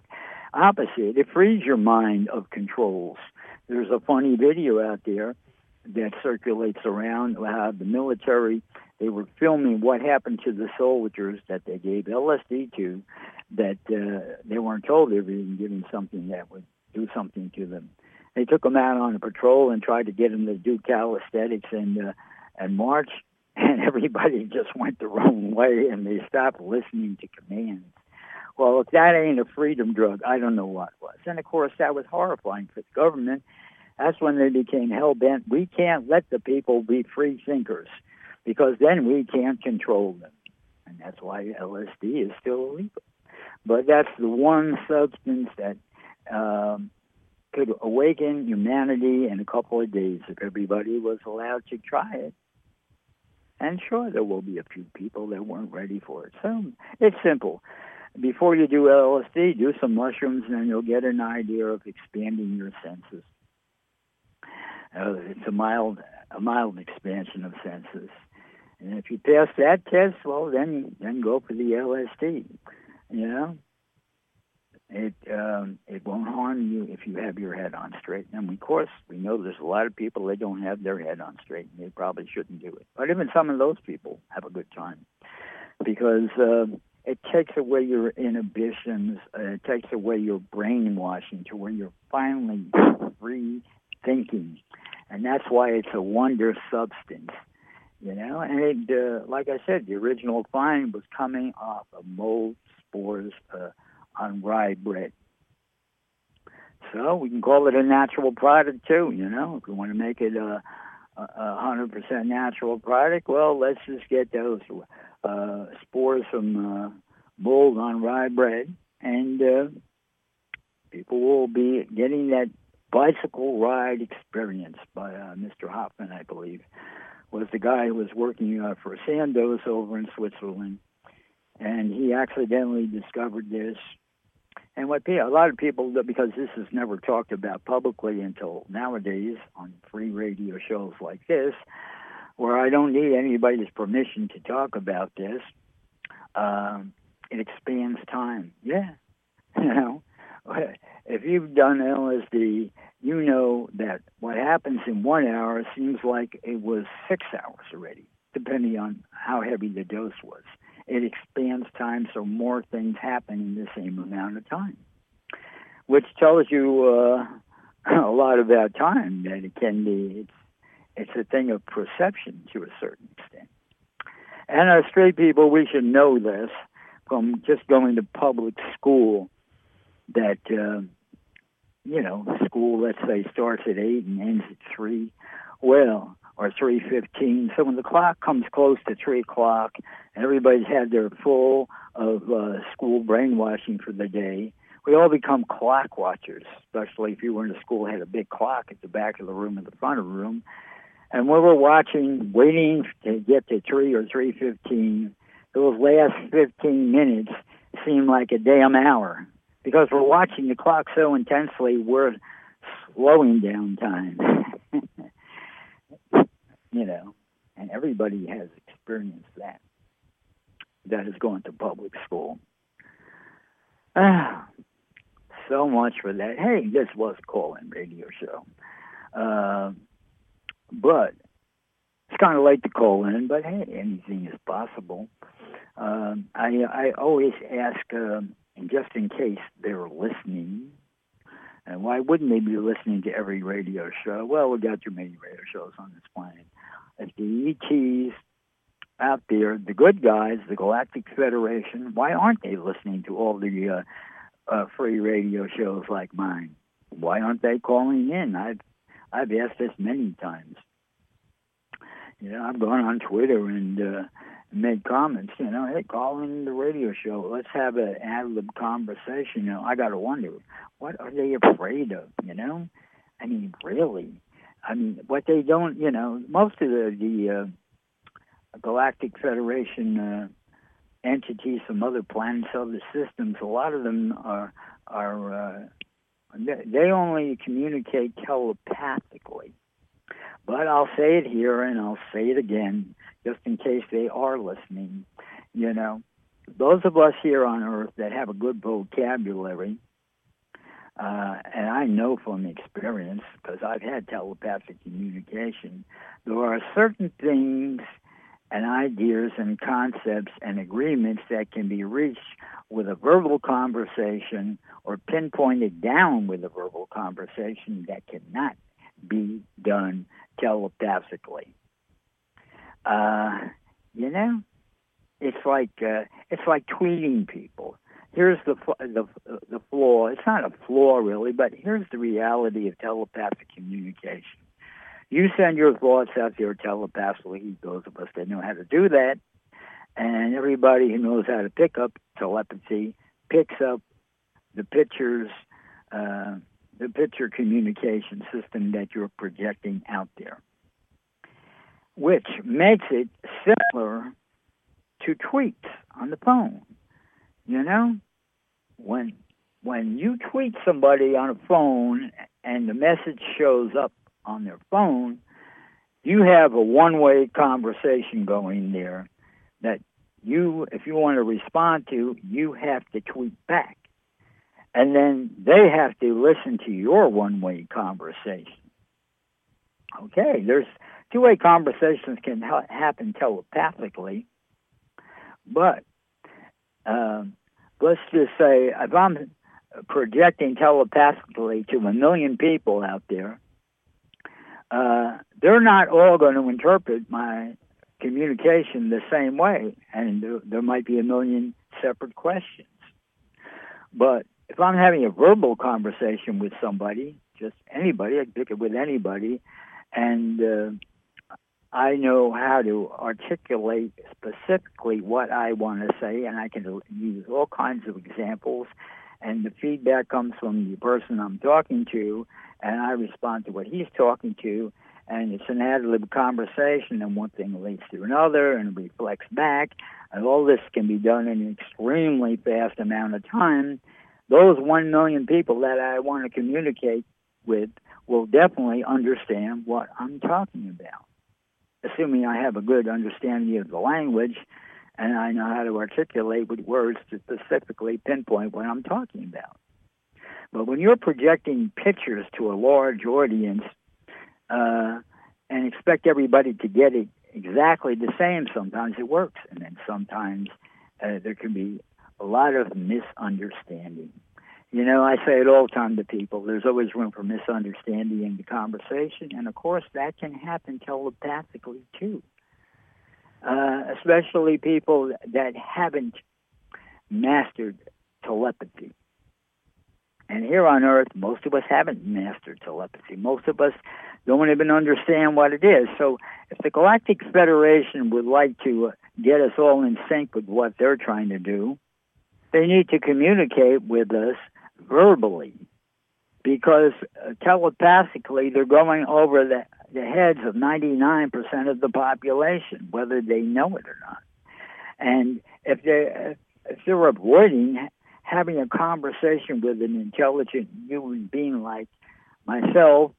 opposite. It frees your mind of controls. There's a funny video out there that circulates around how the military, they were filming what happened to the soldiers that they gave LSD to, that they weren't told they were even given something that would do something to them. They took them out on a patrol and tried to get them to do calisthenics and march, and everybody just went the wrong way, and they stopped listening to commands. Well, if that ain't a freedom drug, I don't know what was. And, of course, that was horrifying for the government. That's when they became hell-bent. We can't let the people be free thinkers, because then we can't control them. And that's why LSD is still illegal. But that's the one substance that could awaken humanity in a couple of days if everybody was allowed to try it. And sure, there will be a few people that weren't ready for it. So it's simple. Before you do LSD, do some mushrooms, and then you'll get an idea of expanding your senses. It's a mild expansion of senses. And if you pass that test, well, then go for the LSD. You know, it won't harm you if you have your head on straight. And of course, we know there's a lot of people that don't have their head on straight, and they probably shouldn't do it. But even some of those people have a good time, because it takes away your inhibitions. It takes away your brainwashing to where you're finally free thinking. And that's why it's a wonder substance, you know. And like I said, the original find was coming off of mold spores on rye bread. So we can call it a natural product too, you know. If we want to make it a 100% natural product, well, let's just get those spores from mold on rye bread, and people will be getting that bicycle ride experience by Mr. Hoffman, I believe, was the guy who was working for Sandoz over in Switzerland. And he accidentally discovered this. And what a lot of people, because this is never talked about publicly until nowadays on free radio shows like this, where I don't need anybody's permission to talk about this, it expands time. Yeah, you know. If you've done LSD, you know that what happens in 1 hour seems like it was 6 hours already, depending on how heavy the dose was. It expands time, so more things happen in the same amount of time, which tells you a lot about time, that it can be, it's a thing of perception to a certain extent. And as straight people, we should know this from just going to public school, that, you know, school, let's say, starts at 8 and ends at 3, well, or 3:15. So when the clock comes close to 3 o'clock, everybody's had their full of school brainwashing for the day. We all become clock watchers, especially if you were in a school that had a big clock at the back of the room and the front of the room. And when we're watching, waiting to get to 3 or 3:15, those last 15 minutes seem like a damn hour. Because we're watching the clock so intensely, we're slowing down time. You know, and everybody has experienced that is going to public school. So much for that. Hey, this was a call-in radio show. But it's kind of late to call in, but hey, anything is possible. I always ask... and just in case they're listening, and why wouldn't they be listening to every radio show? Well, we've got too many radio shows on this planet. If the ETs out there, the good guys, the Galactic Federation, why aren't they listening to all the free radio shows like mine? Why aren't they calling in? I've I've asked this many times. You know, I've gone on Twitter and made comments, you know, hey, call in the radio show. Let's have an ad-lib conversation. You know, I got to wonder, what are they afraid of, you know? I mean, really. I mean, what they don't, you know, most of the Galactic Federation entities from other planets, other systems, a lot of them are they only communicate telepathically. But I'll say it here and I'll say it again, just in case they are listening. You know, those of us here on Earth that have a good vocabulary, and I know from experience because I've had telepathic communication, there are certain things and ideas and concepts and agreements that can be reached with a verbal conversation or pinpointed down with a verbal conversation that cannot be done telepathically. You know, it's like tweeting people. Here's the flaw. It's not a flaw really, but here's the reality of telepathic communication. You send your thoughts out there telepathically. Those of us that know how to do that, and everybody who knows how to pick up telepathy picks up the pictures. The picture communication system that you're projecting out there, which makes it similar to tweets on the phone. You know, when you tweet somebody on a phone and the message shows up on their phone, you have a one-way conversation going there that you, if you want to respond to, you have to tweet back. And then they have to listen to your one-way conversation. Okay, there's two-way conversations can happen telepathically, but let's just say if I'm projecting telepathically to 1 million people out there, they're not all going to interpret my communication the same way, and there might be 1 million separate questions. But if I'm having a verbal conversation with somebody, just anybody, I pick it with anybody, and I know how to articulate specifically what I want to say, and I can use all kinds of examples, and the feedback comes from the person I'm talking to, and I respond to what he's talking to, and it's an ad lib conversation, and one thing leads to another, and reflects back, and all this can be done in an extremely fast amount of time. Those 1 million people that I want to communicate with will definitely understand what I'm talking about, assuming I have a good understanding of the language and I know how to articulate with words to specifically pinpoint what I'm talking about. But when you're projecting pictures to a large audience and expect everybody to get it exactly the same, sometimes it works, and then sometimes there can be a lot of misunderstanding. You know, I say it all the time to people, there's always room for misunderstanding in the conversation, and of course that can happen telepathically too. Especially people that haven't mastered telepathy. And here on Earth, most of us haven't mastered telepathy. Most of us don't even understand what it is. So if the Galactic Federation would like to get us all in sync with what they're trying to do, they need to communicate with us verbally, because telepathically they're going over the heads of 99% of the population, whether they know it or not. And if they're avoiding having a conversation with an intelligent human being like myself,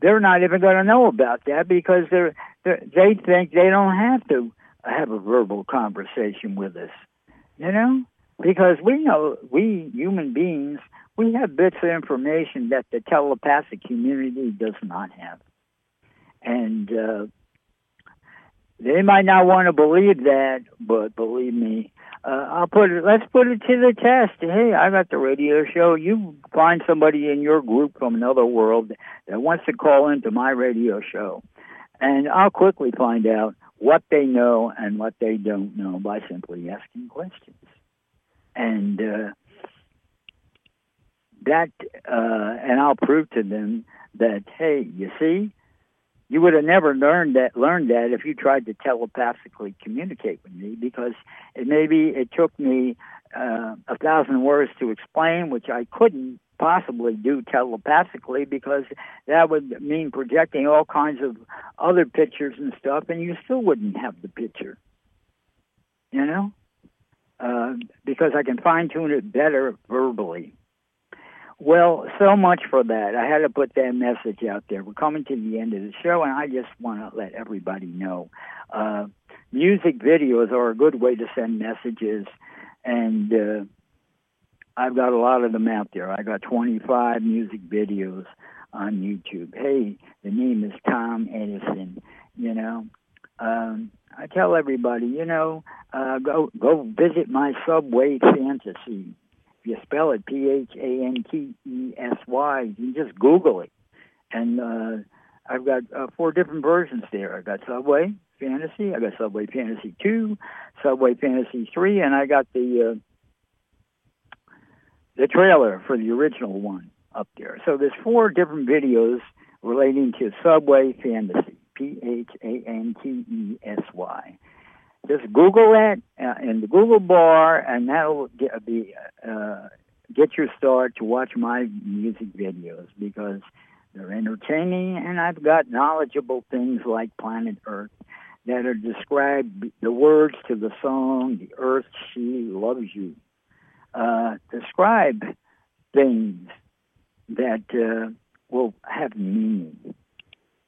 they're not even going to know about that, because they think they don't have to have a verbal conversation with us, you know? Because we know, we human beings, we have bits of information that the telepathic community does not have. And they might not want to believe that, but believe me, let's put it to the test. Hey, I got the radio show. You find somebody in your group from another world that wants to call into my radio show, and I'll quickly find out what they know and what they don't know by simply asking questions. And and I'll prove to them that, hey, you see, you would have never learned that if you tried to telepathically communicate with me, because it took me 1,000 words to explain, which I couldn't possibly do telepathically, because that would mean projecting all kinds of other pictures and stuff, and you still wouldn't have the picture, you know, because I can fine-tune it better verbally. Well, so much for that. I had to put that message out there. We're coming to the end of the show, and I just want to let everybody know music videos are a good way to send messages, and I've got a lot of them out there. I got 25 music videos on YouTube. Hey, the name is Tom Edison, you know. I tell everybody, you know, go visit my Subway Fantasy. If you spell it P-H-A-N-T-E-S-Y, you can just Google it. And I've got 4 different versions there. I've got Subway Fantasy, I got Subway Fantasy 2, Subway Fantasy 3, and I got the trailer for the original one up there. So there's 4 different videos relating to Subway Fantasy, P-H-A-N-T-E-S-Y. Just Google that in the Google bar, and that'll get your start to watch my music videos, because they're entertaining, and I've got knowledgeable things like Planet Earth that are described, the words to the song, The Earth, She Loves You. Describe things that will have meaning.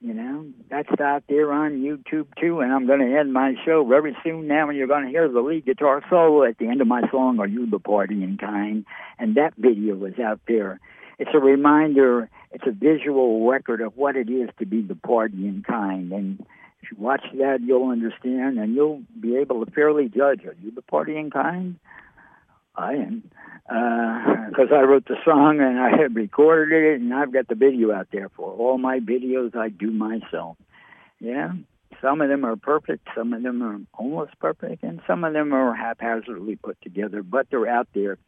You know, that's out there on YouTube, too, and I'm going to end my show very soon now, and you're going to hear the lead guitar solo at the end of my song, Are You the Partying Kind? And that video is out there. It's a reminder, it's a visual record of what it is to be the partying kind, and if you watch that, you'll understand, and you'll be able to fairly judge, are you the partying kind? I am, because I wrote the song and I had recorded it, and I've got the video out there for all my videos I do myself. Yeah, some of them are perfect, some of them are almost perfect, and some of them are haphazardly put together, but they're out there.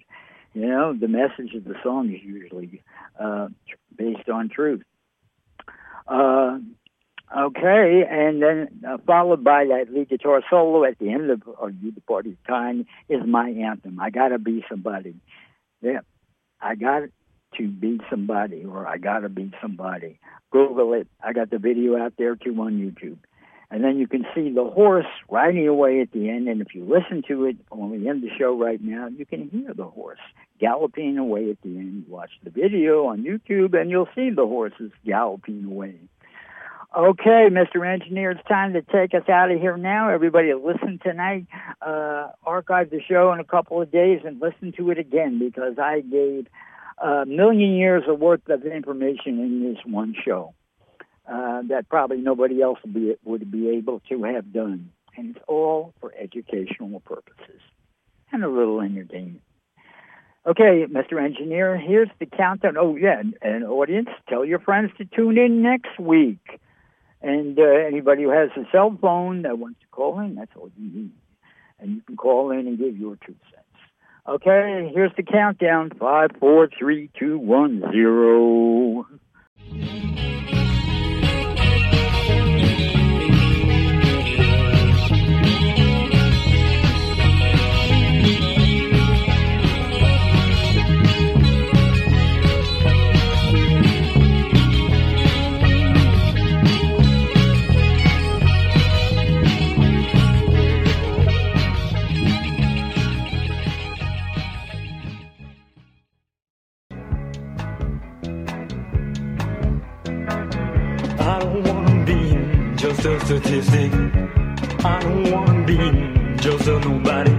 You know, the message of the song is usually based on truth. Okay, and then followed by that lead guitar solo at the end of Are You the Partying Kind is my anthem. I got to be somebody. Yeah, I got to be somebody, or I got to be somebody. Google it. I got the video out there, too, on YouTube. And then you can see the horse riding away at the end, and if you listen to it when we end the show right now, you can hear the horse galloping away at the end. You watch the video on YouTube, and you'll see the horses galloping away. Okay, Mr. Engineer, it's time to take us out of here now. Everybody listen tonight, archive the show in a couple of days and listen to it again, because I gave a million years of worth of information in this one show that probably nobody else would be able to have done. And it's all for educational purposes and a little entertainment. Okay, Mr. Engineer, here's the countdown. Oh, yeah, and audience, tell your friends to tune in next week. And anybody who has a cell phone that wants to call in, that's all you need. And you can call in and give your 2 cents. Okay, here's the countdown. 5, 4, 3, 2, 1, 0. Just a statistic, I don't wanna be just a nobody.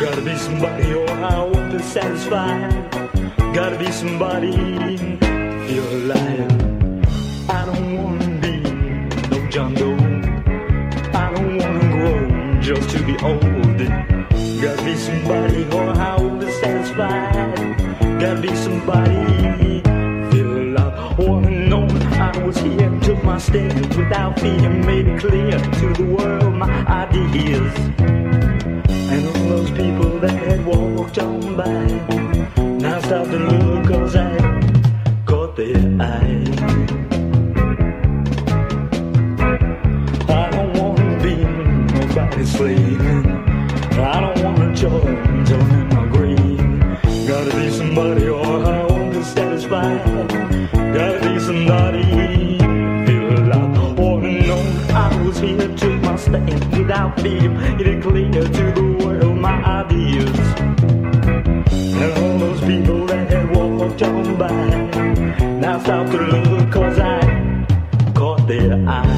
Gotta be somebody, or I won't be satisfied. Gotta be somebody, you're a liar. I don't wanna be no John Doe. I don't wanna grow just to be old. Gotta be somebody, or I won't be satisfied. Gotta be somebody, feel alive. Wanna know I was here, took my stand without fear, made it clear to the world my ideas. And all those people that had walked on by, now stop and look, 'cause I caught their eyes. I don't wanna be nobody's slave. I don't wanna join till I'm in my grave. Gotta be somebody or I won't be satisfied. Gotta be somebody feel alive. Or no, I was here to my stand without fear. It is clear to the world my ideas. And all those people that had walked on by, now stop to look, cause I caught their eye.